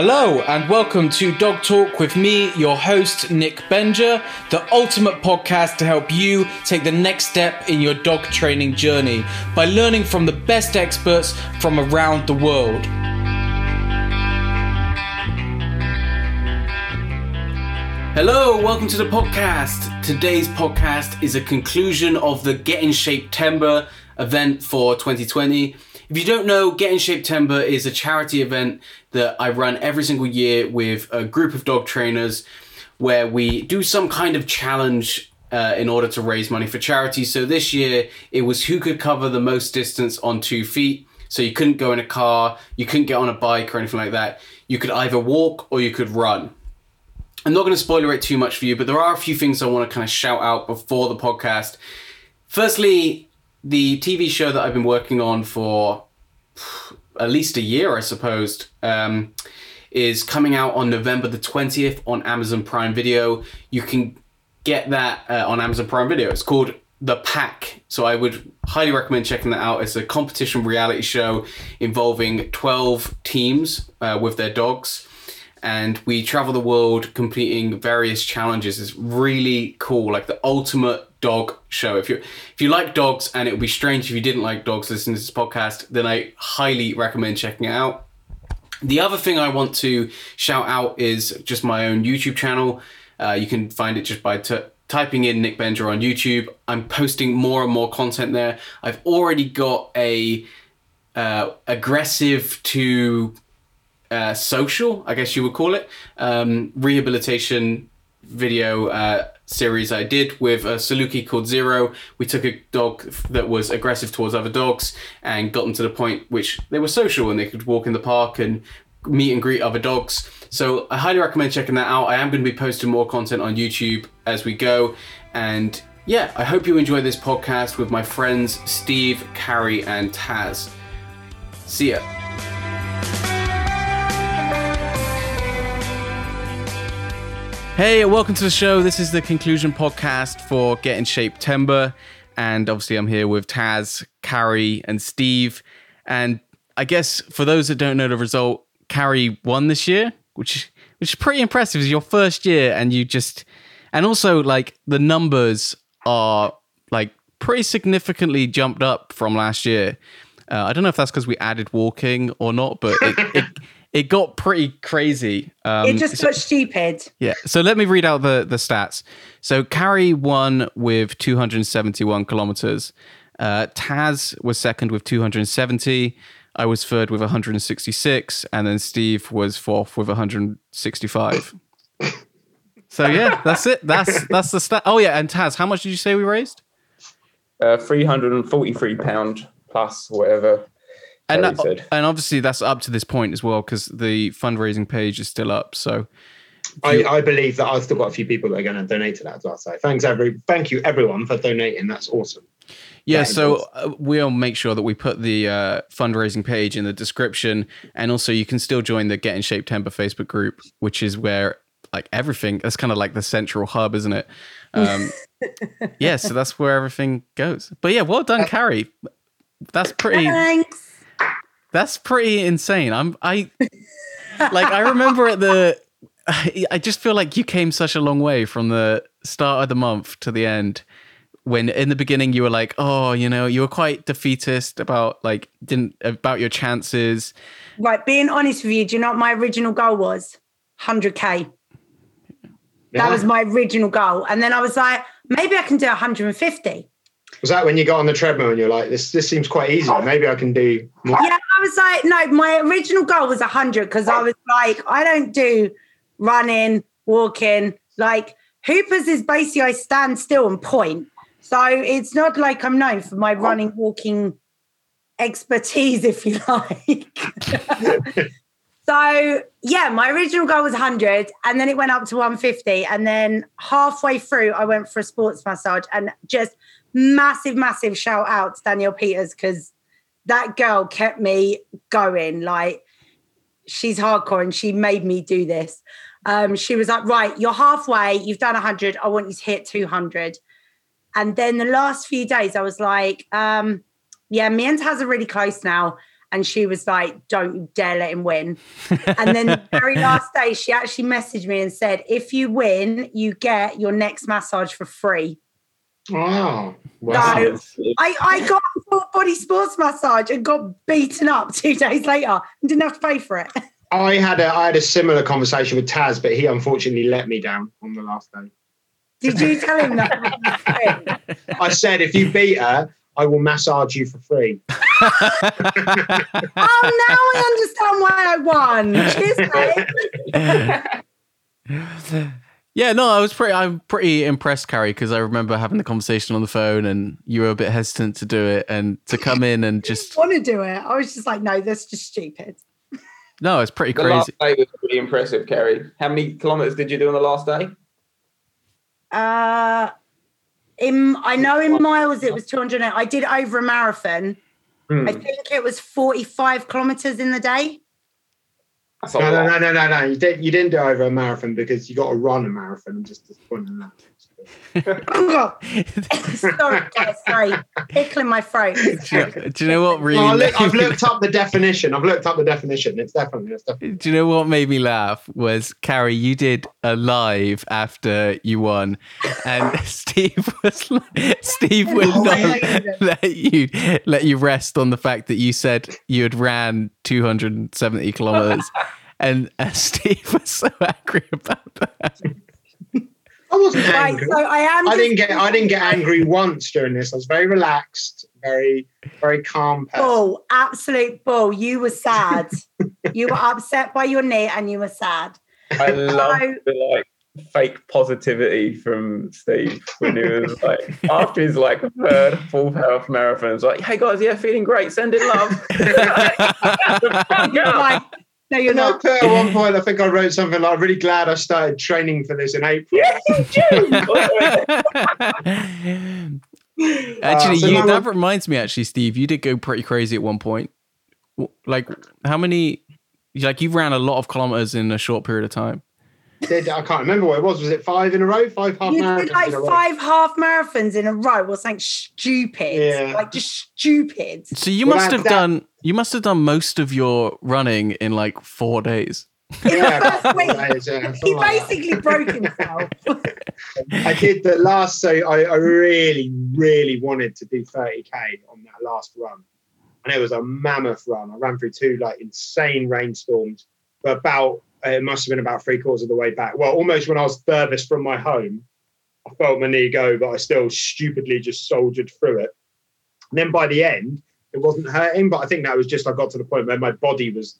Hello and welcome to Dog Talk with me, your host Nick Benger, the ultimate podcast to help you take the next step in your dog training journey by learning from the best experts from around the world. Hello, welcome to the podcast. Today's podcast is a conclusion of the Get in Shape-Tember event for 2020. If you don't know, Get in Shape-Tember is a charity event that I run every single year with a group of dog trainers where we do some kind of challenge in order to raise money for charity. So this year it was who could cover the most distance on 2 feet. So you couldn't go in a car, you couldn't get on a bike or anything like that. You could either walk or you could run. I'm not going to spoiler it too much for you, but there are a few things I want to kind of shout out before the podcast. Firstly, the TV show that I've been working on for at least a year, I suppose, is coming out on November the 20th on Amazon Prime Video. You can get that on Amazon Prime Video. It's called The Pack. So I would highly recommend checking that out. It's a competition reality show involving 12 teams with their dogs. And we travel the world completing various challenges. It's really cool, like the ultimate dog show. If you like dogs, and it would be strange if you didn't like dogs listening to this podcast, then I highly recommend checking it out. The other thing I want to shout out is just my own YouTube channel. You can find it just by typing in Nick Benger on YouTube. I'm posting more and more content there. I've already got a aggressive to social, I guess you would call it, rehabilitation video series I did with a Saluki called Zero. We took a dog that was aggressive towards other dogs and got them to the point which they were social and they could walk in the park and meet and greet other dogs. So I highly recommend checking that out. I am going to be posting more content on YouTube as we go. And yeah, I hope you enjoy this podcast with my friends Steve, Carrie, and Taz. See ya. Hey, welcome to the show. This is the conclusion podcast for Get in Shape-Tember. And obviously I'm here with Taz, Carrie and Steve. And I guess for those that don't know the result, Carrie won this year, which is pretty impressive. It's your first year and you just... And also like the numbers are like pretty significantly jumped up from last year. I don't know if that's because we added walking or not, but it got pretty crazy. It just got stupid. Yeah. So let me read out the stats. So Carrie won with 271 kilometers. Taz was second with 270. I was third with 166. And then Steve was fourth with 165. So yeah, that's it. That's the stat. Oh yeah. And Taz, how much did you say we raised? £343 plus whatever. And obviously that's up to this point as well because the fundraising page is still up. So I believe that I've still got a few people that are going to donate to that as well. So thank you everyone for donating. That's awesome. Yeah, so we'll make sure that we put the fundraising page in the description, and also you can still join the Get in Shape-Tember Facebook group, which is where like everything. That's kind of like the central hub, isn't it? Yeah, so that's where everything goes. But yeah, well done, Carrie. That's pretty. Thanks. That's pretty insane. I remember I just feel like you came such a long way from the start of the month to the end, when in the beginning you were like, oh, you know, you were quite defeatist about your chances. Right. Being honest with you, do you know what my original goal was? 100K. Yeah. That was my original goal. And then I was like, maybe I can do 150. Was that when you got on the treadmill and you're like, this seems quite easy. Maybe I can do more. Yeah, I was like, no, my original goal was 100 because I was like, I don't do running, walking. Like Hoopers is basically I stand still and point. So it's not like I'm known for my running, walking expertise, if you like. So yeah, my original goal was 100 and then it went up to 150. And then halfway through, I went for a sports massage and just... Massive shout out to Danielle Peters because that girl kept me going. Like, she's hardcore and she made me do this. She was like, right, you're halfway, you've done 100, I want you to hit 200. And then the last few days I was like, yeah, me and Taz are really close now. And she was like, don't you dare let him win. And then the very last day, she actually messaged me and said, if you win, you get your next massage for free. Wow. Wow. So I got a full body sports massage and got beaten up 2 days later and didn't have to pay for it. I had a similar conversation with Taz, but he unfortunately let me down on the last day. Did you tell him that? I said, if you beat her, I will massage you for free. Oh, now I understand why I won. Cheers, yeah, no, I'm pretty impressed, Carrie, because I remember having the conversation on the phone and you were a bit hesitant to do it and to come in and just... I didn't want to do it. I was just like, no, that's just stupid. No, it's pretty crazy. The last day was pretty impressive, Carrie. How many kilometres did you do on the last day? In miles it was 200. I did over a marathon. I think it was 45 kilometres in the day. No. You didn't do over a marathon because you got to run a marathon. I'm just disappointed in that. Oh, God. Sorry. Tickling my throat. Do you know what really... I've looked up the definition. It's definitely... Do you know what made me laugh was, Carrie, you did a live after you won and Steve would not let you rest on the fact that you said you had ran 270 kilometers. And Steve was so angry about that. I wasn't angry. Right, so I didn't get angry once during this. I was very relaxed, very, very calm person. Bull, absolute bull. You were sad. You were upset by your knee, and you were sad. I love the fake positivity from Steve when he was like, after his third full half marathon, it's like, hey guys, yeah, feeling great, send it love. No, you're not. At one point, I think I wrote something like, I'm really glad I started training for this in April. Yes, in June. That reminds me, actually, Steve, you did go pretty crazy at one point. You've ran a lot of kilometers in a short period of time. I can't remember what it was. Was it five in a row? Five half marathons in a row or something stupid. Yeah. Just stupid. So you must have done most of your running in 4 days. Yeah, first week. He basically broke himself. I did the last, so I really, really wanted to do 30k on that last run. And it was a mammoth run. I ran through two insane rainstorms for about... It must have been about three-quarters of the way back. Well, almost when I was furthest from my home, I felt my knee go, but I still stupidly just soldiered through it. And then by the end, it wasn't hurting, but I think that was just I got to the point where my body was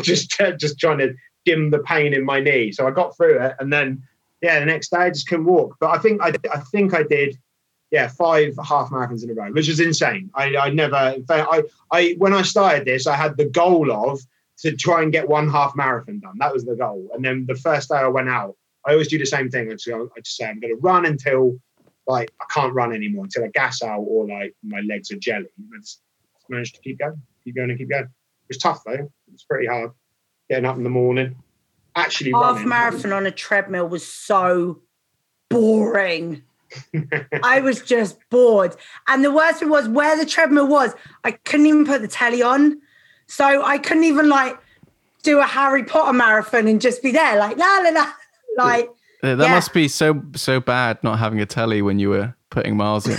just trying to dim the pain in my knee. So I got through it, and then, the next day I just couldn't walk. But I think I did 5 half marathons in a row, which was insane. When I started this, I had the goal of, to try and get one half marathon done. That was the goal. And then the first day I went out, I always do the same thing. I just say, I'm going to run until I can't run anymore, until I gas out or my legs are jelly. I just managed to keep going. It was tough though. It was pretty hard getting up in the morning. Actually, half marathon on a treadmill was so boring. I was just bored. And the worst thing was where the treadmill was, I couldn't even put the telly on. So I couldn't even do a Harry Potter marathon and just be there la la la. That must be so bad not having a telly when you were putting miles in.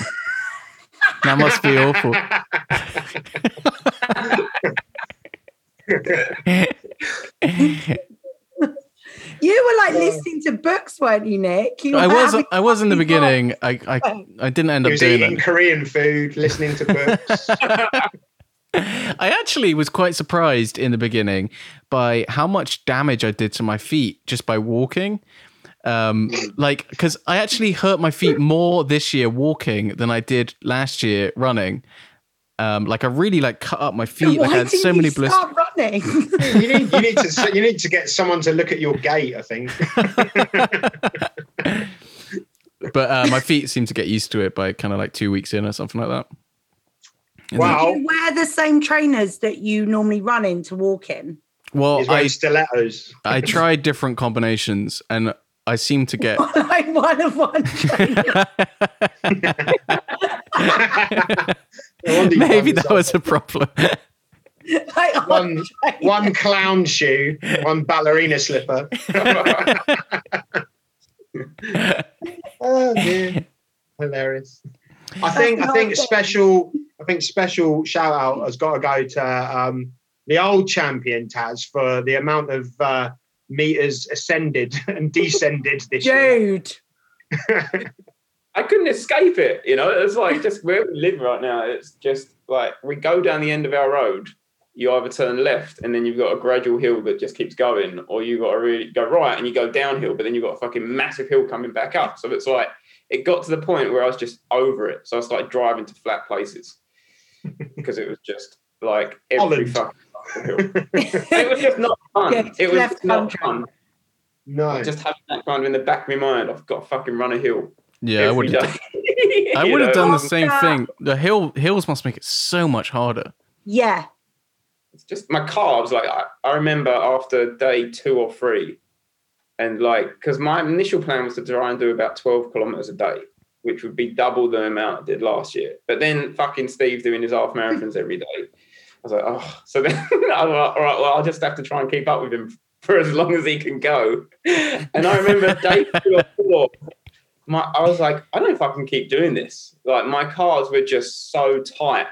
That must be awful. You were listening to books, weren't you, Nick? I was in the beginning. I didn't end up doing eating Korean food, listening to books. I actually was quite surprised in the beginning by how much damage I did to my feet just by walking. Because I actually hurt my feet more this year walking than I did last year running. I really cut up my feet. Why I had so many blisters. Start running. you need to get someone to look at your gait, I think. But my feet seem to get used to it by 2 weeks in or something like that. Wow. Do you wear the same trainers that you normally run in to walk in? Well, I stilettos. I tried different combinations and I seem to get one. Maybe that was a problem. One clown shoe, one ballerina slipper. Oh dear. Hilarious. I think special shout out has got to go to the old champion Taz for the amount of meters ascended and descended this Dude. Year. I couldn't escape it, you know. It's like just where we live right now. It's just like we go down the end of our road. You either turn left and then you've got a gradual hill that just keeps going, or you've got to really go right and you go downhill, but then you've got a fucking massive hill coming back up. So it's like it got to the point where I was just over it. So I started driving to flat places because it was just like every fucking hill. It was just not fun. Yeah, it was not fun. No. Just having that kind of in the back of my mind, I've got to fucking run a hill. Yeah, I would have done the same thing. The hills must make it so much harder. Yeah. It's just my carbs. Like I remember after day 2 or 3 and like, because my initial plan was to try and do about 12 kilometers a day, which would be double the amount I did last year. But then fucking Steve doing his half marathons every day. I was like, oh, so then I was like, all right, well, I'll just have to try and keep up with him for as long as he can go. And I remember day 2 or 4, I was like, I don't know if I can keep doing this. Like my carbs were just so tight.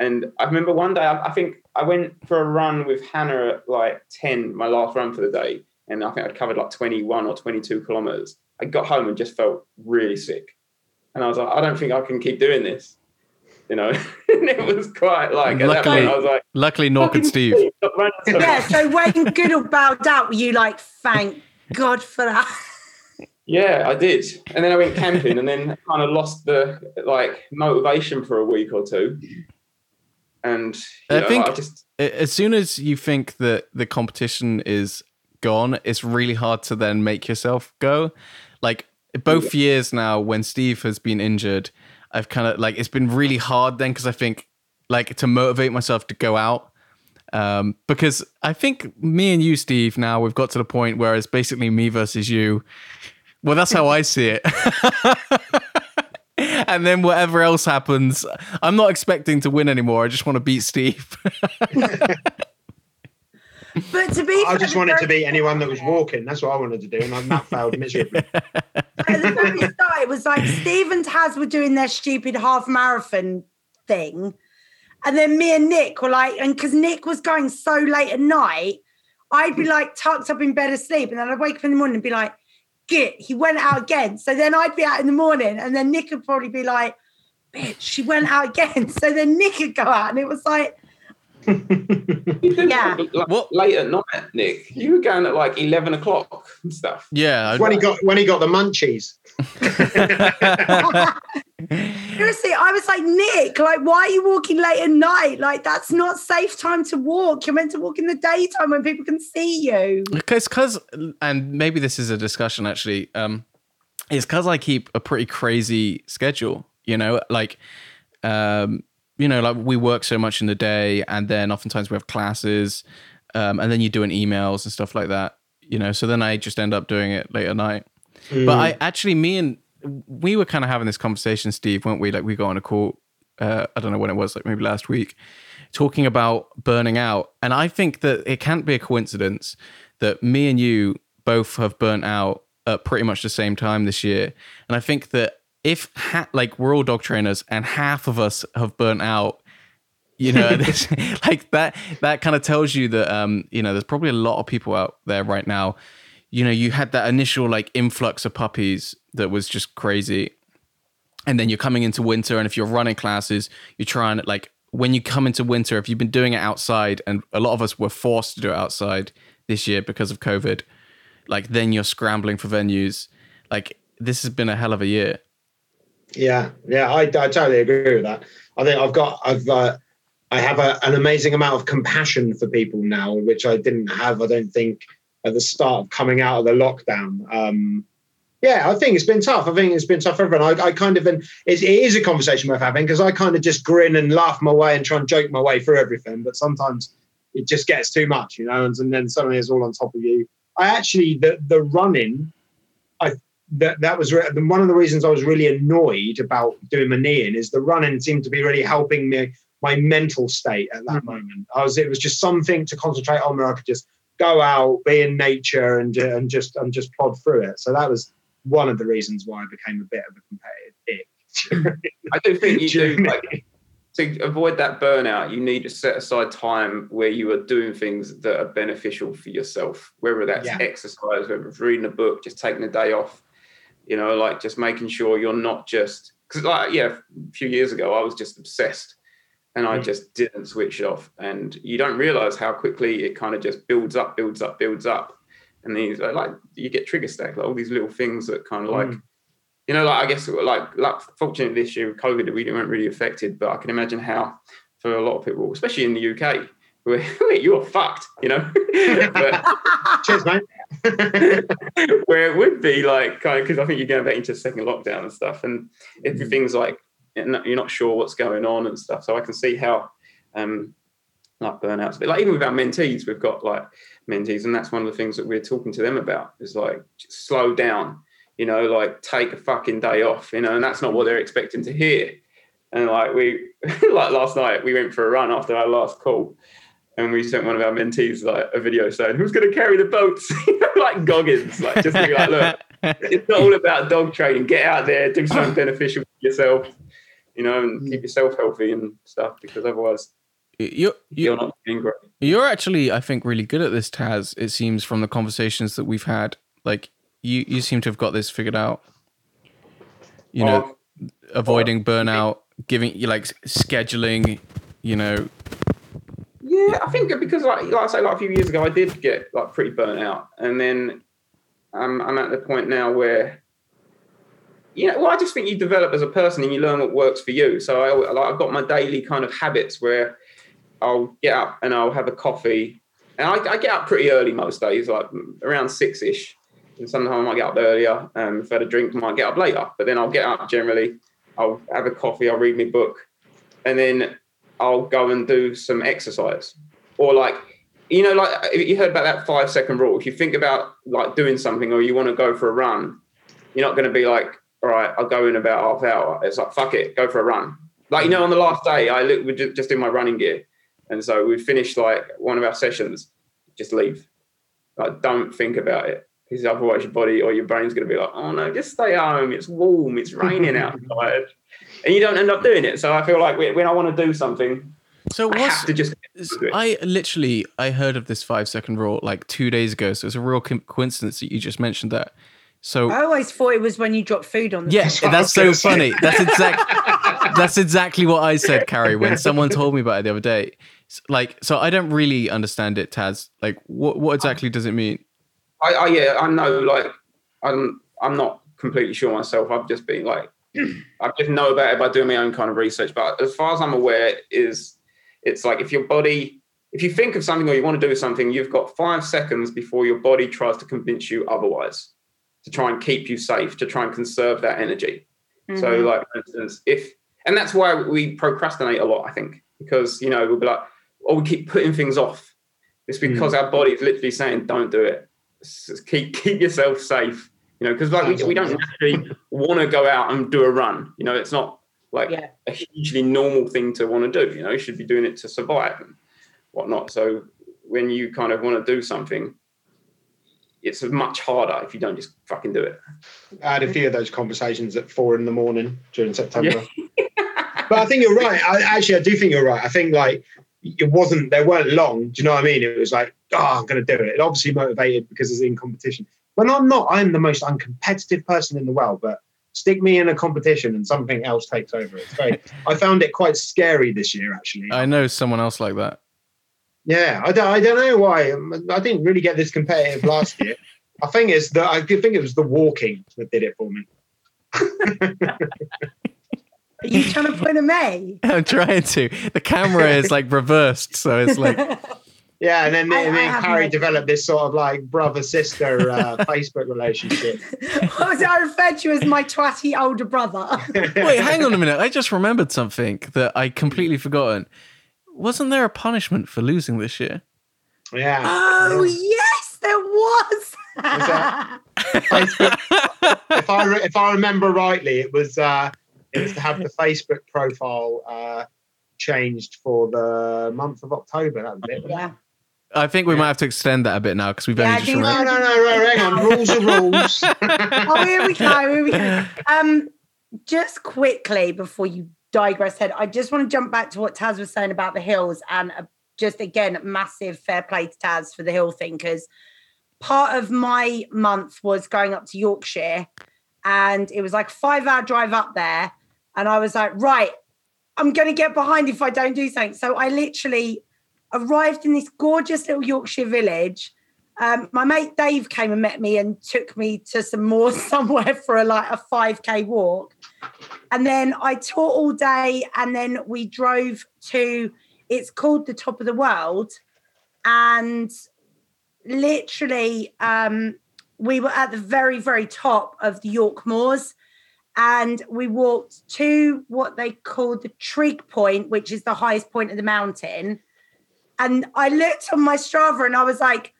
And I remember one day, I think I went for a run with Hannah at like 10, my last run for the day. And I think I'd covered like 21 or 22 kilometers. I got home and just felt really sick. And I was like, I don't think I can keep doing this. You know, and it was quite like, luckily, at that point, I was like, luckily, Nork and Steve. Yeah, so when Goodall bowed out, were you like, thank God for that? Yeah, I did. And then I went camping and then kind of lost the like motivation for a week or two. And I think as soon as you think that the competition is gone, it's really hard to then make yourself go. Like both years now when Steve has been injured, I've kind of like, it's been really hard then because I think like to motivate myself to go out. Because I think me and you, Steve, now we've got to the point where it's basically me versus you. Well, that's how I see it. And then whatever else happens, I'm not expecting to win anymore. I just want to beat Steve. But to be I just wanted to beat anyone that was walking. That's what I wanted to do. And that failed miserably. At the very start, it was like Steve and Taz were doing their stupid half marathon thing. And then me and Nick were like, and because Nick was going so late at night, I'd be like tucked up in bed asleep. And then I'd wake up in the morning and be like, git, he went out again. So then I'd be out in the morning and then Nick would probably be like, bitch, she went out again. So then Nick would go out and it was like, yeah. What late at night, Nick? You were going at like 11 o'clock and stuff. Yeah. When he got the munchies. Seriously, I was like, Nick, like, why are you walking late at night? Like, that's not safe time to walk. You're meant to walk in the daytime when people can see you. Because, and maybe this is a discussion actually, it's because I keep a pretty crazy schedule, you know, like, you know, like we work so much in the day and then oftentimes we have classes and then you're doing emails and stuff like that, you know, so then I just end up doing it late at night. Mm. But I actually, we were kind of having this conversation, Steve, weren't we? Like we got on a call, I don't know when it was, like maybe last week, talking about burning out. And I think that it can't be a coincidence that me and you both have burnt out at pretty much the same time this year. And I think that if like we're all dog trainers and half of us have burnt out, you know, like that kind of tells you that, you know, there's probably a lot of people out there right now. You know, you had that initial like influx of puppies that was just crazy. And then you're coming into winter. And if you're running classes, you're trying to like, when you come into winter, if you've been doing it outside, and a lot of us were forced to do it outside this year because of COVID, like then you're scrambling for venues. Like this has been a hell of a year. Yeah. Yeah. I totally agree with that. I think I have an amazing amount of compassion for people now, which I didn't have, I don't think, at the start of coming out of the lockdown. Yeah, I think it's been tough. I think it's been tough for everyone. It is a conversation worth having because I kind of just grin and laugh my way and try and joke my way through everything. But sometimes it just gets too much, you know, and then suddenly it's all on top of you. I actually, the running, that was one of the reasons I was really annoyed about doing my knee in is the running seemed to be really helping me my mental state at that moment. It was just something to concentrate on where I could just go out, be in nature, and just plod through it. So that was one of the reasons why I became a bit of a competitive ick. I do think you do, like, to avoid that burnout, you need to set aside time where you are doing things that are beneficial for yourself, whether that's exercise, whether it's reading a book, just taking a day off, you know, like just making sure you're not just, because like, a few years ago I was just obsessed and I just didn't switch it off. And you don't realize how quickly it kind of just builds up. And then like you get trigger stack, like all these little things that kind of like, you know, like I guess like fortunately this year with COVID, we weren't really affected, but I can imagine how for a lot of people, especially in the UK, where you're fucked, you know. But, cheers, mate. where it would be like kind of, because I think you're going back into second lockdown and stuff, and everything's like you're not sure what's going on and stuff. So I can see how like burnouts, but like even with our mentees, we've got like mentees, and that's one of the things that we're talking to them about is like just slow down, you know, like take a fucking day off, you know, and that's not what they're expecting to hear. And like we like last night we went for a run after our last call. And we sent one of our mentees like a video saying, "Who's going to carry the boats?" Like Goggins, like just to be like, "Look, it's not all about dog training. Get out there, do something beneficial for yourself, you know, and keep yourself healthy and stuff." Because otherwise, you're not doing great. You're actually, I think, really good at this, Taz. It seems from the conversations that we've had, like you seem to have got this figured out. You know, avoiding burnout, giving you like scheduling, you know. Yeah, I think because like I say, like a few years ago, I did get like pretty burnt out, and then I'm at the point now where, you know, well, I just think you develop as a person and you learn what works for you. So I've got my daily kind of habits where I'll get up and I'll have a coffee, and I get up pretty early most days, like around 6-ish, and sometimes I might get up earlier. If I had a drink, I might get up later, but then I'll get up generally. I'll have a coffee, I'll read my book, and then I'll go and do some exercise. Or like, you know, like you heard about that 5-second rule. If you think about like doing something or you want to go for a run, you're not going to be like, all right, I'll go in about half hour. It's like, fuck it, go for a run. Like, you know, on the last day, I would just do my running gear. And so we finished like one of our sessions, just leave. Like, don't think about it. Because otherwise your body or your brain's going to be like, oh no, just stay home. It's warm. It's raining outside. And you don't end up doing it. So I feel like when I want to do something, so I have to just do it. I heard of this 5-second rule like 2 days ago. So it's a real coincidence that you just mentioned that. So I always thought it was when you dropped food on the yes, yeah, that's so funny. That's exactly what I said, Carrie, when someone told me about it the other day. Like, so I don't really understand it, Taz. Like, what exactly does it mean? I know, like, I'm not completely sure myself. I've just been like, I just know about it by doing my own kind of research. But as far as I'm aware, it's like if your body, if you think of something or you want to do something, you've got 5 seconds before your body tries to convince you otherwise, to try and keep you safe, to try and conserve that energy. Mm-hmm. So like, for instance, and that's why we procrastinate a lot, I think, because, you know, we'll be like, oh, we keep putting things off. It's because our body is literally saying, don't do it. Keep yourself safe. You know, because like we don't actually want to go out and do a run. You know, it's not like a hugely normal thing to want to do. You know, you should be doing it to survive and whatnot. So when you kind of want to do something, it's much harder if you don't just fucking do it. I had a few of those conversations at 4 a.m. during September. Yeah. But I think you're right. I do think you're right. I think like they weren't long. Do you know what I mean? It was like, oh, I'm going to do it. It obviously motivated because it's in competition. When I'm not, I'm the most uncompetitive person in the world, but stick me in a competition and something else takes over. It's great. I found it quite scary this year, actually. I know someone else like that. Yeah, I don't know why. I didn't really get this competitive last year. I think it was the walking that did it for me. Are you trying to point at me? I'm trying to. The camera is like reversed, so it's like... Yeah, and then Carrie developed this sort of like brother-sister Facebook relationship. I referred to as my twatty older brother. Wait, hang on a minute. I just remembered something that I completely forgotten. Wasn't there a punishment for losing this year? Yeah. Oh, yes, there was. If I remember rightly, it was to have the Facebook profile changed for the month of October. That was it. Yeah. I think we might have to extend that a bit now because we've only just... No, hang on. Rules are rules. Oh, here we go. Just quickly, before you digress ahead, I just want to jump back to what Taz was saying about the hills, and just, again, massive fair play to Taz for the hill thing, because part of my month was going up to Yorkshire, and it was like a 5-hour drive up there, and I was like, right, I'm going to get behind if I don't do something. So I literally... arrived in this gorgeous little Yorkshire village. My mate Dave came and met me and took me to some moors somewhere for a 5K walk. And then I taught all day, and then we drove to, it's called the Top of the World. And literally we were at the very, very top of the York Moors, and we walked to what they call the Trig Point, which is the highest point of the mountain. And I looked on my Strava and I was like,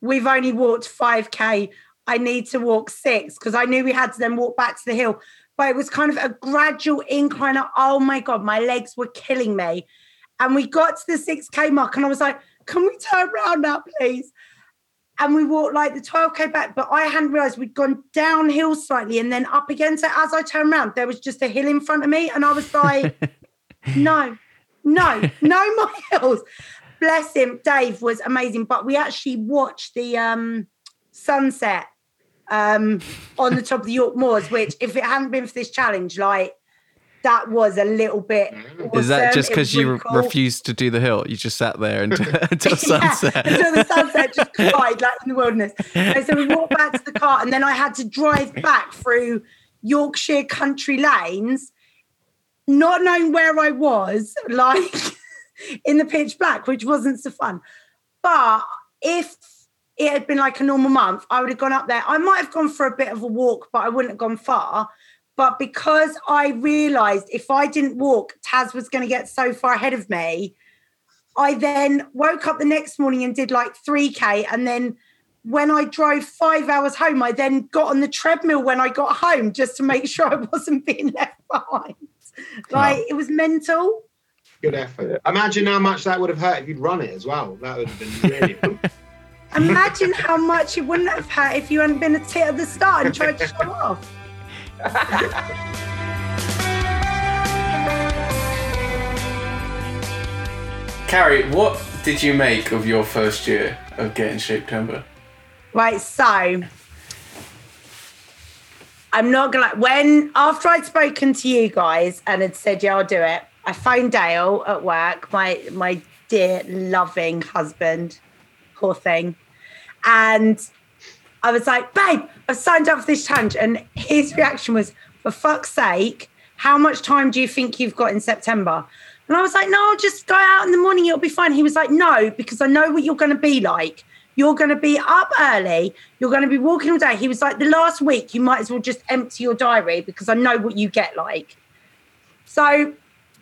we've only walked 5K. I need to walk 6, because I knew we had to then walk back to the hill. But it was kind of a gradual incline. Oh, my God, my legs were killing me. And we got to the 6K mark and I was like, can we turn around now, please? And we walked like the 12K back. But I hadn't realised we'd gone downhill slightly and then up again. So as I turned around, there was just a hill in front of me. And I was like, no more hills. Bless him, Dave was amazing. But we actually watched the sunset on the top of the York Moors, which, if it hadn't been for this challenge, like, that was a little bit awesome. Is that just because you refused to do the hill? You just sat there until sunset? Yeah, until the sunset, just cried like in the wilderness. And so we walked back to the car, and then I had to drive back through Yorkshire country lanes, not knowing where I was, like... in the pitch black, which wasn't so fun. But if it had been like a normal month, I would have gone up there. I might have gone for a bit of a walk, but I wouldn't have gone far. But because I realised if I didn't walk, Taz was going to get so far ahead of me, I then woke up the next morning and did like 3K. And then when I drove 5 hours home, I then got on the treadmill when I got home just to make sure I wasn't being left behind. Like, it was mental. Good effort. Imagine how much that would have hurt if you'd run it as well. That would have been really cool. Imagine how much it wouldn't have hurt if you hadn't been a tit at the start and tried to show off. Carrie, what did you make of your first year of Get in Shape-Tember? Right, so... I'm not going to... After I'd spoken to you guys and had said, yeah, I'll do it, I phoned Dale at work, my dear, loving husband, poor thing. And I was like, babe, I've signed up for this challenge. And his reaction was, for fuck's sake, how much time do you think you've got in September? And I was like, no, I'll just go out in the morning. It'll be fine. He was like, no, because I know what you're going to be like. You're going to be up early. You're going to be walking all day. He was like, the last week, you might as well just empty your diary because I know what you get like. So...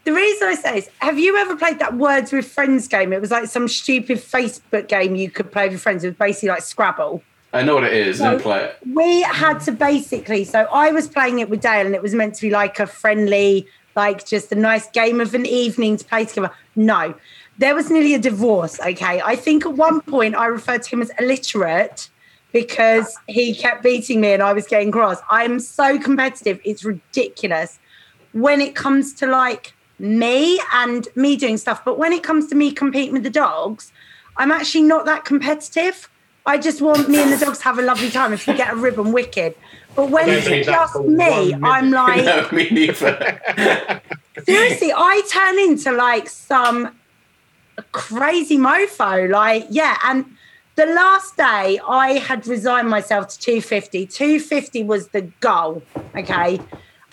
the reason I say is, have you ever played that Words With Friends game? It was like some stupid Facebook game you could play with your friends. It was basically like Scrabble. I know what it is. So I didn't play it. We had to basically... So I was playing it with Dale and it was meant to be like a friendly, like just a nice game of an evening to play together. No. There was nearly a divorce, okay? I think at one point I referred to him as illiterate because he kept beating me and I was getting cross. I'm so competitive. It's ridiculous. When it comes to like... me doing stuff, but when it comes to me competing with the dogs, I'm actually not that competitive. I just want me and the dogs to have a lovely time. If you get a ribbon, wicked. But when it's just me, I'm like, no, me neither. Seriously, I turn into like some crazy mofo. Like, yeah. And the last day I had resigned myself to 250. 250 was the goal. Okay.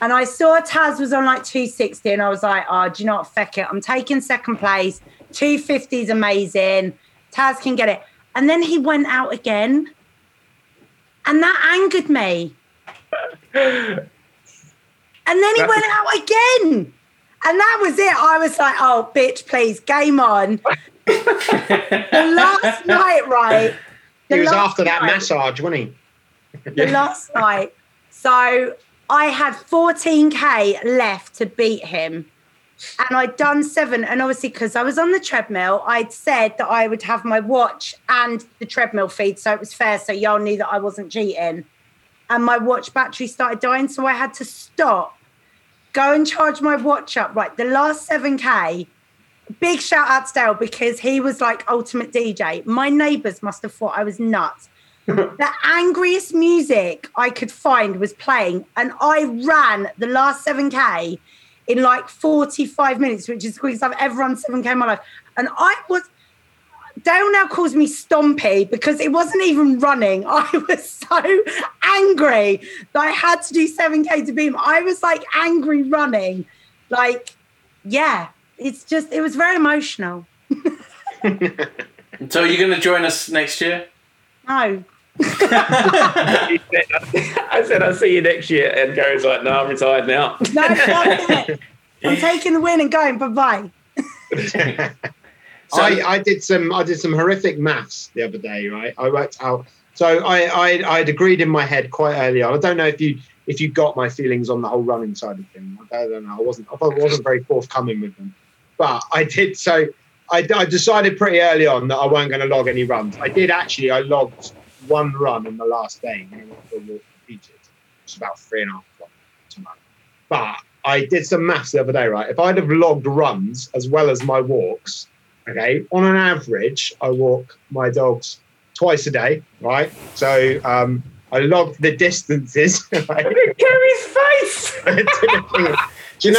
And I saw Taz was on like 260 and I was like, oh, do you know what? Feck it. I'm taking second place. 250 is amazing. Taz can get it. And then he went out again. And that angered me. And then he went out again. And that was it. I was like, oh, bitch, please, game on. The last night, right? He was after that massage, wasn't he? The last night. So... I had 14K left to beat him. And I'd done 7. And obviously, because I was on the treadmill, I'd said that I would have my watch and the treadmill feed. So it was fair. So y'all knew that I wasn't cheating. And my watch battery started dying. So I had to stop, go and charge my watch up. Right, the last 7K, big shout out to Dale, because he was like ultimate DJ. My neighbours must have thought I was nuts. The angriest music I could find was playing. And I ran the last 7K in like 45 minutes, which is the quickest I've ever run 7K in my life. And Dale now calls me Stompy because it wasn't even running. I was so angry that I had to do 7K to beat him. I was like angry running. Like, yeah, it's just, it was very emotional. So are you going to join us next year? No. I said I'll see you next year, and Gary's like, no, I'm retired now. No, that's it. I'm taking the win and going. Bye bye. So I did some horrific maths the other day, right? I worked out. So I'd agreed in my head quite early on. I don't know if you got my feelings on the whole running side of things. I don't know. I wasn't very forthcoming with them, but I did. So I decided pretty early on that I weren't going to log any runs. I did actually. I logged one run on the last day, and I went for a walk for Peaches. It's about 3.5 miles. But I did some maths the other day, right? If I'd have logged runs as well as my walks, okay, on an average, I walk my dogs twice a day, right? So I logged the distances. Right? Look at Gary's face. Do you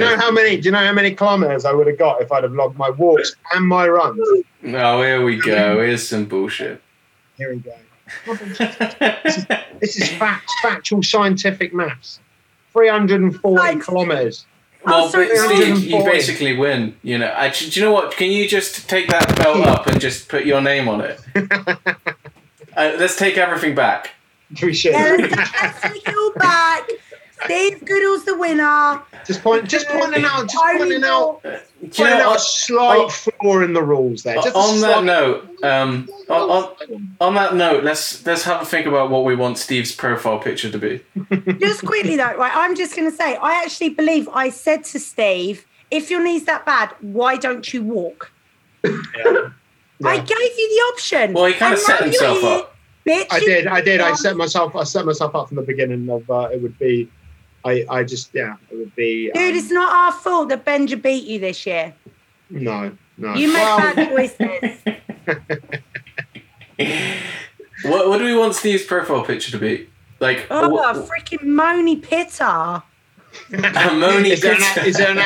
know how many kilometers I would have got if I'd have logged my walks and my runs? No, here we go. Here's some bullshit. Here we go. This is factual scientific maths. 340 kilometres. Well, but Steve, you basically win. You know. Actually, do you know what? Can you just take that belt up and just put your name on it? Let's take everything back. We should. Let's take it all back. Steve Goodall's the winner. Just pointing out a slight flaw in the rules there. On that note, let's have a think about what we want Steve's profile picture to be. Just quickly though, right? I'm just going to say, I actually believe I said to Steve, if your knee's that bad, why don't you walk? Yeah. I gave you the option. Well, he kind of set himself up. Bitch, I did. I set myself up from the beginning of it would be. It would be. Dude, it's not our fault that Benger beat you this year. No. You make bad choices. What do we want Steve's profile picture to be? Like, a freaking Moni Pitta. A Moni Pitta. Is there an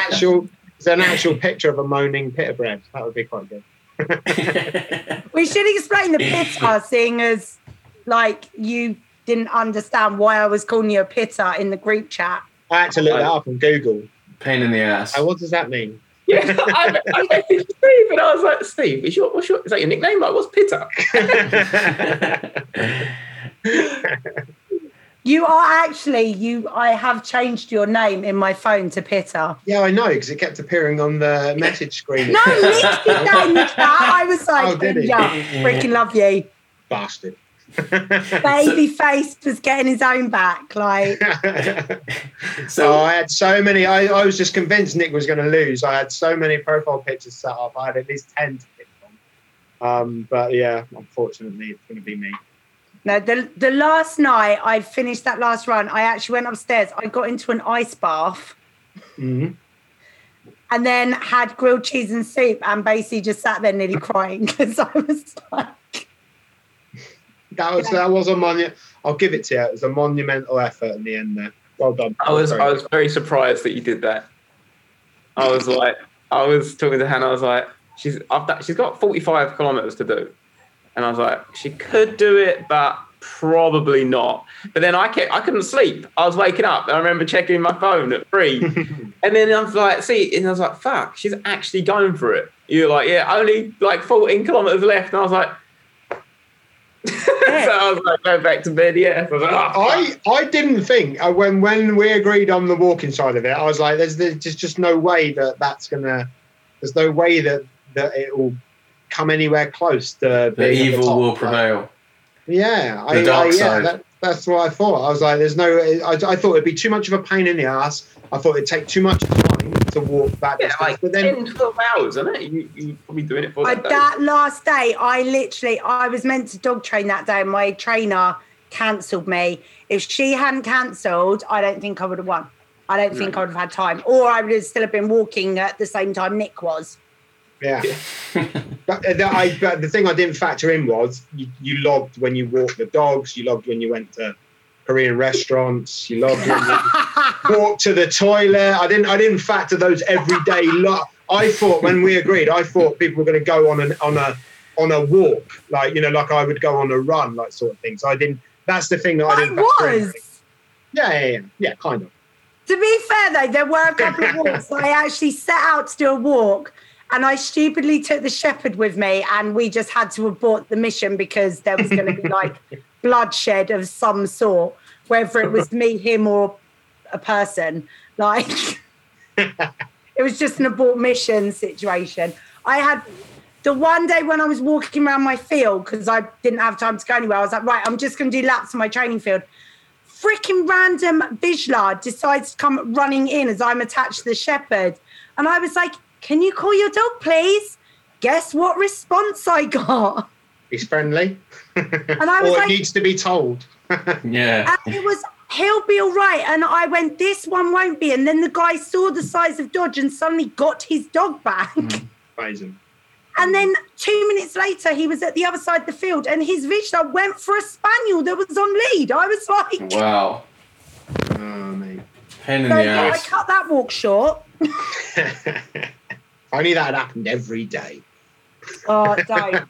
actual picture of a moaning pita bread? That would be quite good. We should explain the pitta, seeing as like you didn't understand why I was calling you a pitta in the group chat. I had to look that up on Google. Pain in the ass. What does that mean? Yeah, I messaged Steve and I was like, Steve, is that your nickname? Like, what's pitta? You are actually I have changed your name in my phone to Pitta. Yeah, I know, because it kept appearing on the message screen. No, Nick did that in the chat. I was like, freaking love you. Bastard. Baby face was getting his own back, like. So I had so many. I was just convinced Nick was going to lose. I had so many profile pictures set up. I had at least 10 to pick from. But yeah, unfortunately, it's going to be me. No, the last night I finished that last run, I actually went upstairs. I got into an ice bath, and then had grilled cheese and soup, and basically just sat there nearly crying because I was like, "That was a monument." I'll give it to you. It was a monumental effort in the end. There, well done. I was very surprised that you did that. I was like, I was talking to Hannah. I was like, she's got 45 kilometers to do. And I was like, she could do it, but probably not. But then I couldn't sleep. I was waking up. And I remember checking my phone at 3. And then I was like, fuck, she's actually going for it. You're like, yeah, only like 14 kilometers left. And I was like, yeah. So I was like, go back to bed, yeah. So I was like, I didn't think, when we agreed on the walking side of it, I was like, there's just no way there's no way that it will come anywhere close to the evil top, will prevail. Yeah, the dark side. That's what I thought. I was like, I thought it'd be too much of a pain in the ass. I thought it'd take too much time to walk that distance. Yeah, like but then 10, 12 hours, isn't it? You're probably doing it for that day. That last day, I was meant to dog train that day and my trainer cancelled me. If she hadn't cancelled, I don't think I would have won. I don't think I would have had time. Or I would have still have been walking at the same time Nick was. Yeah. But the thing I didn't factor in was you logged when you walked the dogs, you logged when you went to Korean restaurants, you logged when you walked to the toilet. I didn't factor those everyday I thought when we agreed, I thought people were going to go on a walk, like, you know, like I would go on a run, like sort of thing. So I didn't, that's the thing that I didn't factor in. Yeah, kind of. To be fair, though, there were a couple of walks I actually set out to do a walk and I stupidly took the shepherd with me and we just had to abort the mission because there was going to be like bloodshed of some sort, whether it was me, him or a person. Like, it was just an abort mission situation. I had the one day when I was walking around my field because I didn't have time to go anywhere. I was like, right, I'm just going to do laps in my training field. Freaking random Vizsla decides to come running in as I'm attached to the shepherd. And I was like, can you call your dog, please? Guess what response I got? He's friendly. And I was or like, it needs to be told. Yeah. And it was, he'll be all right. And I went, this one won't be. And then the guy saw the size of Dodge and suddenly got his dog back. Amazing. And then 2 minutes later, he was at the other side of the field and his Vizsla went for a Spaniel that was on lead. I was like... Wow. Oh, mate. Pain in the ass. I cut that walk short. Only that had happened every day. Oh, don't.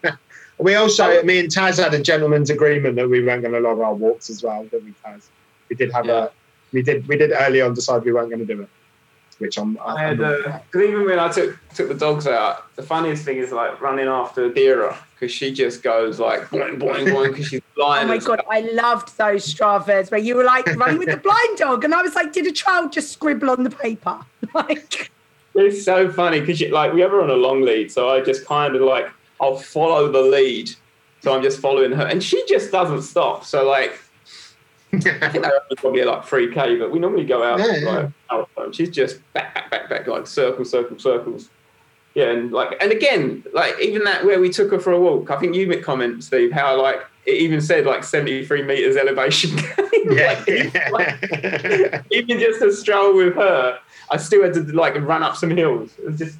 We also, me and Taz had a gentleman's agreement that we weren't going to log our walks as well, didn't we, Taz? We did have we did early on decide we weren't going to do it. Which because even when I took the dogs out, the funniest thing is like running after Adira because she just goes like boing boing boing because she's blind. Oh my god, I loved those Stravas where you were like running with the blind dog, and I was like, did a child just scribble on the paper? Like, it's so funny because like we have her on a long lead, so I just kind of like I'll follow the lead, so I'm just following her, and she just doesn't stop. So like. I think they were probably like 3K, but we normally go out like, she's just back, like circles. Yeah, and again, like even that where we took her for a walk, I think you made comment, Steve, how like it even said like 73 meters elevation. Even just a stroll with her, I still had to like run up some hills. It was just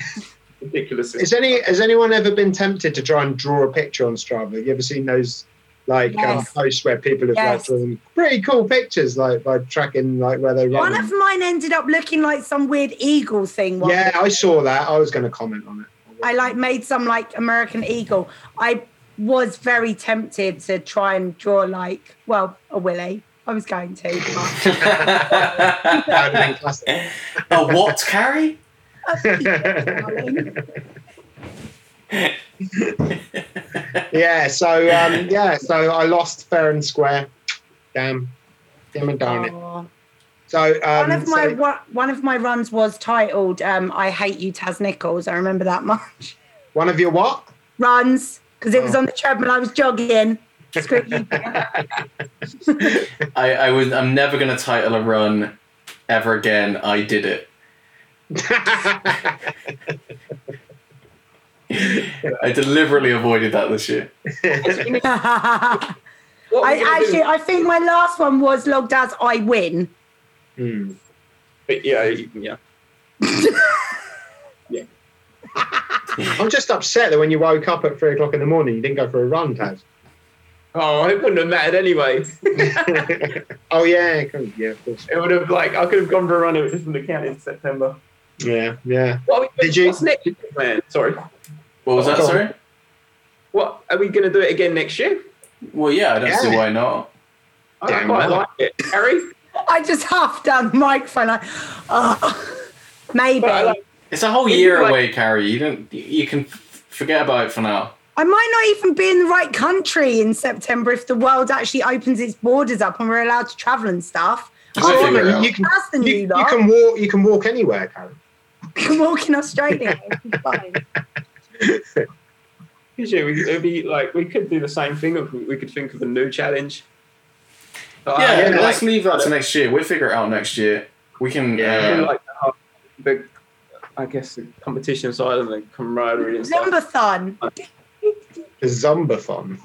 ridiculous. Has anyone ever been tempted to try and draw a picture on Strava? Have you ever seen those? Like posts where people have like drawn pretty cool pictures, like by tracking like where they run. One of mine ended up looking like some weird eagle thing. Yeah, I saw that. I was going to comment on it. I like made some like American eagle. I was very tempted to try and draw like a willy. I was going to. That would have been classic. A what, Carrie? So I lost fair and square. Damn and darn it. So one of my runs was titled "I Hate You, Taz Nicholls." I remember that much. One of your what? Runs, because it was on the treadmill. I was jogging. Screw you. I'm never going to title a run ever again. I did it. I deliberately avoided that this year. I think my last one was logged as I win. Mm. Yeah. Yeah. I'm just upset that when you woke up at 3 o'clock in the morning, you didn't go for a run, Taz. Oh, it wouldn't have mattered anyway. Yeah, of course. It would have I could have gone for a run. It was just in the county in September. Yeah. What's next, man? Sorry. What was that, sorry? What, are we going to do it again next year? Well, yeah, I don't see why not. I quite like it. Harry? I just half done the microphone. Maybe. It's a whole year away, Carrie. You can forget about it for now. I might not even be in the right country in September if the world actually opens its borders up and we're allowed to travel and stuff. You can walk anywhere, Carrie. You can walk in Australia. It's fine. We could do the same thing if we could think of a new challenge. Let's leave that to next year. We'll figure it out next year. We can I guess the competition side and the camaraderie and Zumbathon. Stuff. Zumbathon.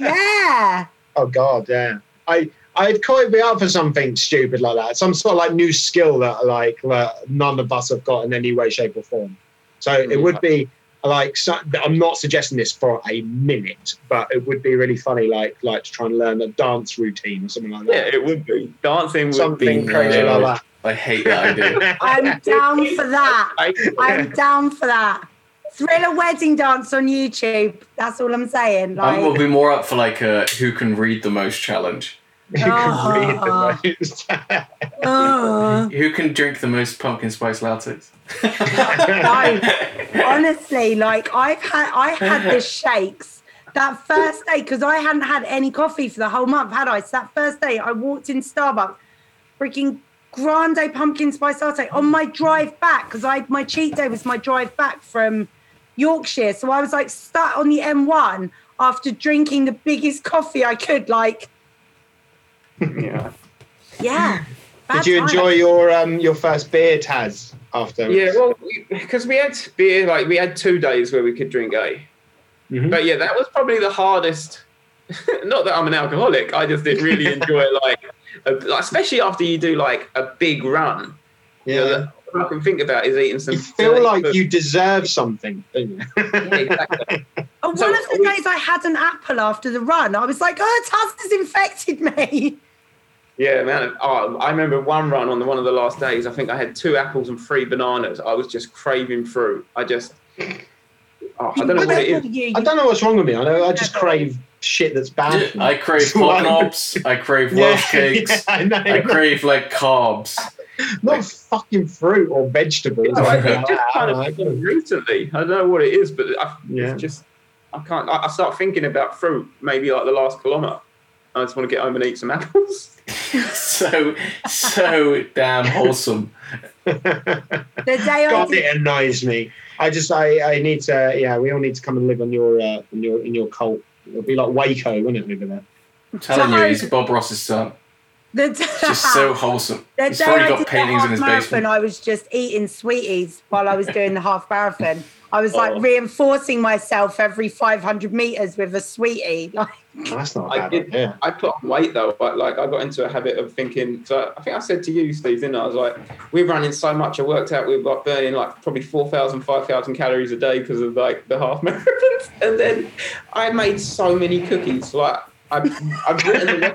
Yeah. Oh God, yeah. I'd quite be up for something stupid like that. Some sort of like new skill that that none of us have got in any way, shape, or form. So it would be like, I'm not suggesting this for a minute, but it would be really funny, like to try and learn a dance routine or something like that. Yeah, it would be dancing. Something crazy like that. I hate that idea. I'm down for that. I'm down for that. Thriller wedding dance on YouTube. That's all I'm saying. I will be more up for like a who can read the most challenge. Who can read the most? Who can drink the most pumpkin spice lattes? No, honestly, like I had the shakes that first day because I hadn't had any coffee for the whole month, had I? So that first day, I walked in Starbucks, freaking grande pumpkin spice latte on my drive back because my cheat day was my drive back from Yorkshire. So I was like stuck on the M1 after drinking the biggest coffee I could, like. Yeah. Yeah. Did you enjoy your first beer, Taz? After? Yeah, well, because we had beer, like we had 2 days where we could drink, eh? Mm-hmm. But yeah, that was probably the hardest. Not that I'm an alcoholic, I just did really enjoy especially after you do like a big run. Yeah. You know, all I can think about is eating some. You feel like food. You deserve something, don't you? Yeah, exactly. One of the days I had an apple after the run. I was like, Taz has infected me. Yeah, man. I remember one run on one of the last days. I think I had 2 apples and 3 bananas. I was just craving fruit. I don't know what it is. I don't know what's wrong with me. I know I just crave shit that's bad. I crave pot knobs. I crave Welsh cakes. Yeah, I crave like carbs. Not fucking fruit or vegetables. No, I just kind of recently. I don't know what it is, but it's just I can't. I start thinking about fruit maybe like the last kilometre. I just want to get home and eat some apples. so damn wholesome. God, it annoys me. I need to. Yeah, we all need to come and live on in your cult. It'll be like Waco, wouldn't it, over there? I'm telling you, he's Bob Ross's son. It's just so wholesome. He's probably got paintings in his basement. I was just eating sweeties while I was doing the half marathon. I was like reinforcing myself every 500 meters with a sweetie. Like, that's not bad. I put on weight though. But, like I got into a habit of thinking. So I think I said to you, Steve, didn't I? I was like, we're running so much. I worked out we're like burning like probably 4,000, 5,000 calories a day because of like the half marathons. And then I made so many cookies. Like I've written them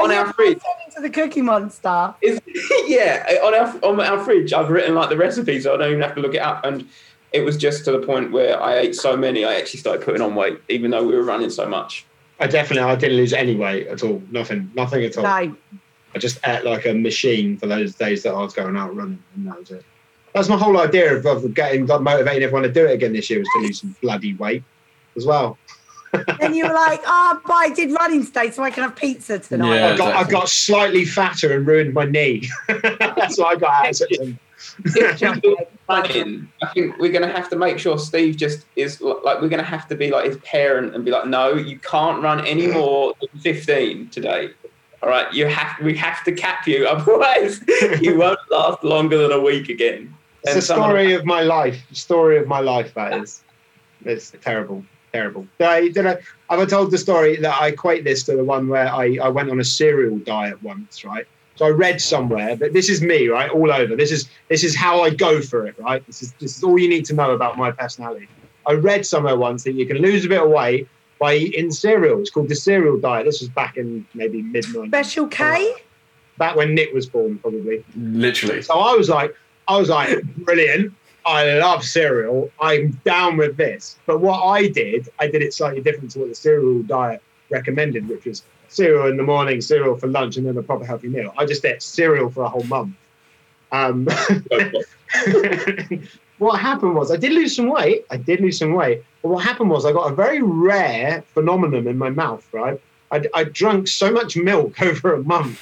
on our fridge. Into the Cookie Monster. On our fridge, I've written like the recipe, so I don't even have to look it up. And it was just to the point where I ate so many, I actually started putting on weight, even though we were running so much. I didn't lose any weight at all. Nothing at all. No. I just ate like a machine for those days that I was going out running, and that was it. That's my whole idea of motivating everyone to do it again this year was to lose some bloody weight as well. And you were like, but I did running today, so I can have pizza tonight. Yeah, I got slightly fatter and ruined my knee. That's what I got out of something. I think we're going to have to make sure Steve just is like, we're going to have to be like his parent and be like, no, you can't run any more than 15 today. All right, we have to cap you, otherwise you won't last longer than a week again. It's the story of my life. That is. It's terrible. Terrible. Have I told the story that I equate this to the one where I went on a cereal diet once, right? So I read somewhere, but this is me, right, all over. This is how I go for it, right? This is all you need to know about my personality. I read somewhere once that you can lose a bit of weight by eating cereal. It's called the cereal diet. This was back in maybe mid-90s. Special K? Back when Nick was born, probably. Literally. So I was like, brilliant. I love cereal. I'm down with this. But what I did it slightly different to what the cereal diet recommended, which was cereal in the morning, cereal for lunch, and then a proper healthy meal. I just ate cereal for a whole month. What happened was I did lose some weight. But what happened was I got a very rare phenomenon in my mouth, right? I drank so much milk over a month.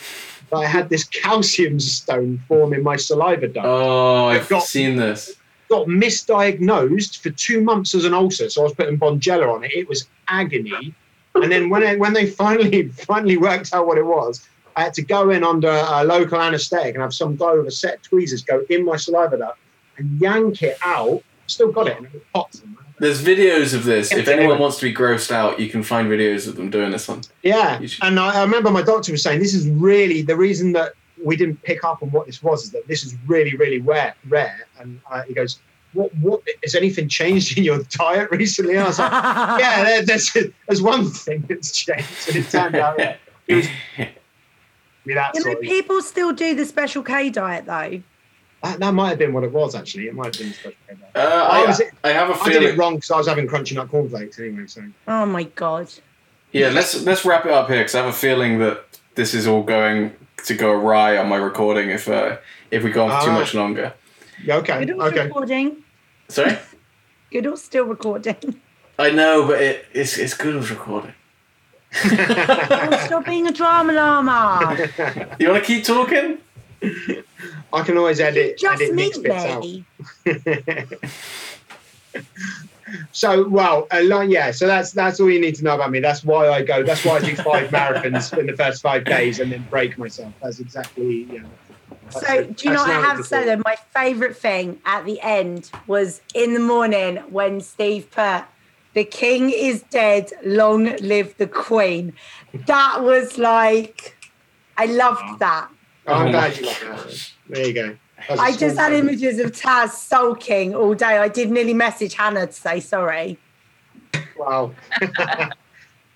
That I had this calcium stone form in my saliva duct. Oh, I've seen this. Got misdiagnosed for 2 months as an ulcer, so I was putting Bonjela on it. It was agony. And then when they finally worked out what it was, I had to go in under a local anaesthetic and have some guy with a set of tweezers go in my saliva duct and yank it out. Still got it in the pot. There's videos of this. If anyone wants to be grossed out, you can find videos of them doing this one. Yeah. And I remember my doctor was saying, this is really, the reason that we didn't pick up on what this was is that this is really, really rare. And he goes, What has anything changed in your diet recently? And I was like, yeah, there's one thing that's changed. And it turned out it was that sort of... People still do the Special K diet though. That might have been what it was, actually. It might have been Special K diet. I have a feeling I did it wrong because I was having Crunchy Nut Corn Flakes anyway. So. Oh my god. Yeah, let's wrap it up here because I have a feeling that this is all going to go awry on my recording if we go on for too much longer. Yeah, okay. Goodall's recording. Sorry? Goodall's still recording. I know, but it's Goodall's recording. Oh, stop being a drama llama. You want to keep talking? I can always edit. You just edit me, so, well, so that's all you need to know about me. That's why I go. That's why I do 5 marathons in the first 5 days and then break myself. That's exactly, So do you know what I have to say then? My favourite thing at the end was in the morning when Steve put, "The king is dead, long live the queen." That was like, I loved that. Oh, I'm glad you like that. There you go. I just had images of Taz sulking all day. I did nearly message Hannah to say sorry. Wow.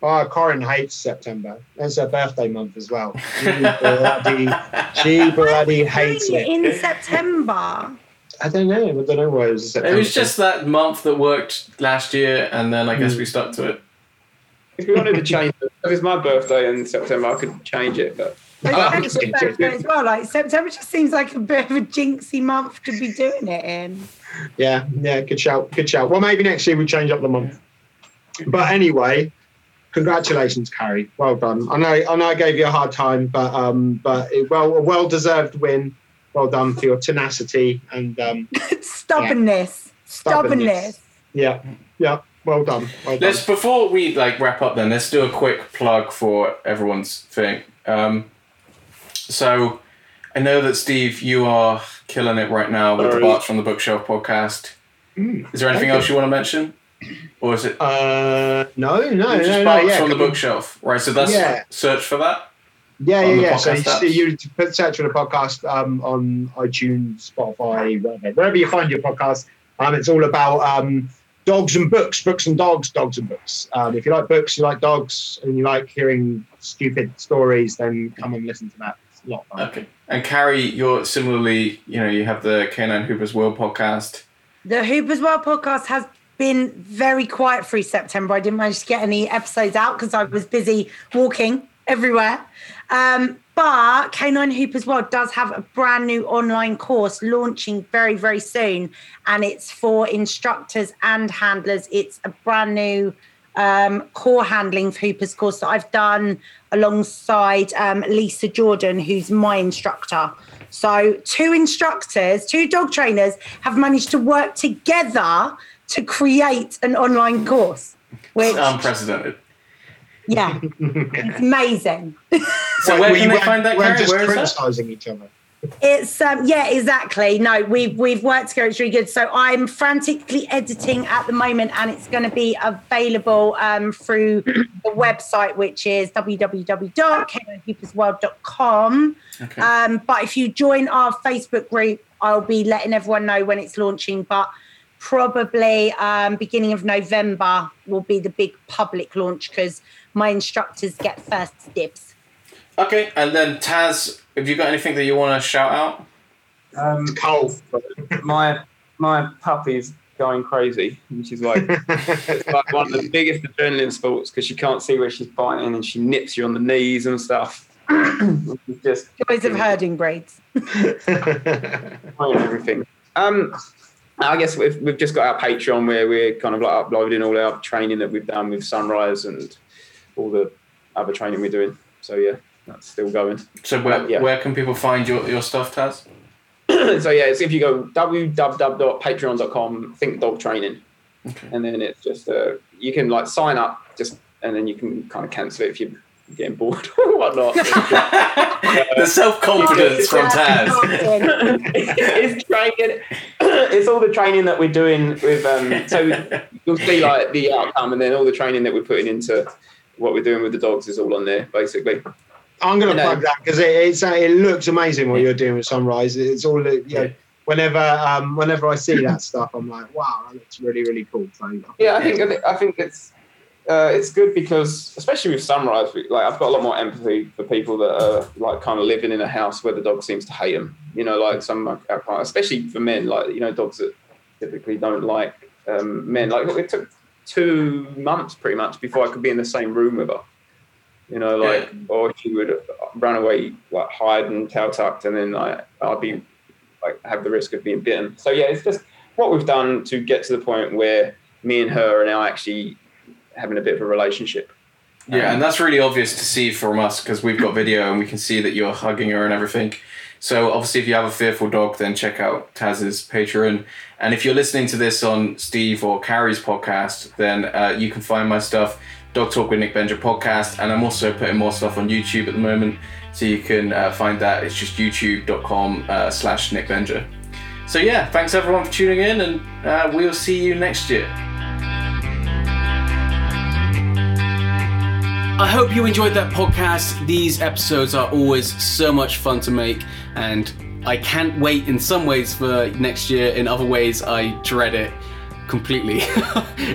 Corin hates September. That's her birthday month as well. She bloody hates it. In September? I don't know. I don't know why it was in September. It was just that month that worked last year, and then I guess we stuck to it. If we wanted to change it, if it's my birthday in September, I could change it, but... as well. Like September just seems like a bit of a jinxy month to be doing it in. Yeah, good shout. Well, maybe next year we change up the month. But anyway, congratulations, Carrie. Well done. I know, I gave you a hard time, but a well-deserved win. Well done for your tenacity and stubbornness. Yeah. Stubbornness. Yeah. Well done. Let's before we wrap up, then let's do a quick plug for everyone's thing. So I know that Steve, you are killing it right now with the Barts from the Bookshelf podcast. Is there anything else you want to mention, or is it? No. Barts from the Bookshelf, right? So that's search for that. Yeah. So you put search for the podcast on iTunes, Spotify, wherever you find your podcast. It's all about dogs and books, books and dogs, dogs and books. If you like books, you like dogs, and you like hearing stupid stories, then come and listen to that. It's a lot of fun. Okay. And Carrie, you're similarly, you have the Canine Hoopers World podcast. The Hoopers World podcast has been very quiet through September. I didn't manage to get any episodes out because I was busy walking everywhere. But Canine Hoopers World does have a brand new online course launching very, very soon. And it's for instructors and handlers. It's a brand new core handling for Hoopers course that I've done alongside Lisa Jordan, who's my instructor. So 2 instructors, 2 dog trainers have managed to work together to create an online course. Which, unprecedented. Yeah, it's amazing. So where can they find that? We're just criticising each other. It's exactly. No, we've worked together. It's really good. So I'm frantically editing at the moment, and it's going to be available through the website, which is www.k9hoopersworld.com. Okay. But if you join our Facebook group, I'll be letting everyone know when it's launching. But probably beginning of November will be the big public launch because my instructors get first dibs. Okay, and then Taz, have you got anything that you want to shout out? Cole, my puppy's going crazy, which is it's one of the biggest adrenaline sports because you can't see where she's biting and she nips you on the knees and stuff. Just joys of herding braids. Everything. I guess we've just got our Patreon where we're kind of uploading all our training that we've done with Sunrise and all the other training we're doing. So that's still going. So where can people find your stuff, Taz? So if you go www.patreon.com, think dog training. Okay. And then it's just, you can sign up and then you can kind of cancel it if you're getting bored or whatnot. The self-confidence from Taz. It's training. it's all the training that we're doing with so you'll see like the outcome, and then all the training that we're putting into what we're doing with the dogs is all on there basically. I'm going to plug that because it looks amazing what you're doing with Sunrise. It's all, you know, whenever I see that stuff, I'm like, wow, that looks really, really cool. So, yeah, I think it's good because, especially with Sunrise, like I've got a lot more empathy for people that are like kind of living in a house where the dog seems to hate them. You know, like some, especially for men, like, you know, dogs that typically don't like men. Like it took 2 months pretty much before I could be in the same room with her. You know, like, or she would run away, like hide and tail tucked, and then I'd be like have the risk of being bitten. So yeah, it's just what we've done to get to the point where me and her are now actually having a bit of a relationship. Yeah, and that's really obvious to see from us because we've got video and we can see that you're hugging her and everything. So obviously, if you have a fearful dog, then check out Taz's Patreon. And if you're listening to this on Steve or Carrie's podcast, then you can find my stuff. Dog Talk with Nick Benger podcast, and I'm also putting more stuff on YouTube at the moment, so you can find that. It's just youtube.com/Nick Benger. So yeah, thanks everyone for tuning in, and we'll see you next year. I hope you enjoyed that podcast. These episodes are always so much fun to make, and I can't wait in some ways for next year. In other ways, I dread it completely.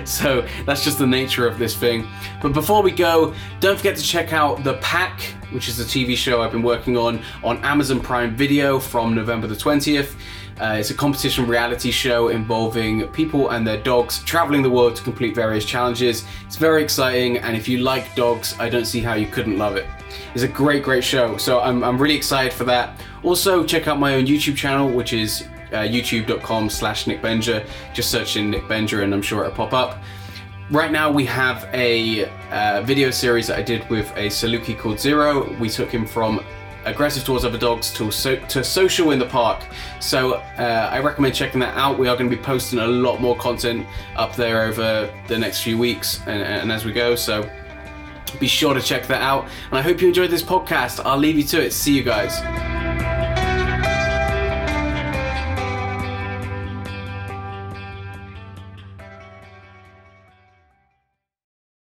So that's just the nature of this thing. But before we go, don't forget to check out The Pack, which is a TV show I've been working on Amazon Prime Video from November the 20th. It's a competition reality show involving people and their dogs traveling the world to complete various challenges. It's very exciting, and if you like dogs, I don't see how you couldn't love it. It's a great, great show. So I'm really excited for that. Also, check out my own YouTube channel, which is youtube.com/Nick Benger. Just search in Nick Benger and I'm sure it'll pop up. Right now we have a video series that I did with a Saluki called Zero. We took him from aggressive towards other dogs to social in the park. So I recommend checking that out. We are going to be posting a lot more content up there over the next few weeks and as we go. So be sure to check that out. And I hope you enjoyed this podcast. I'll leave you to it. See you guys.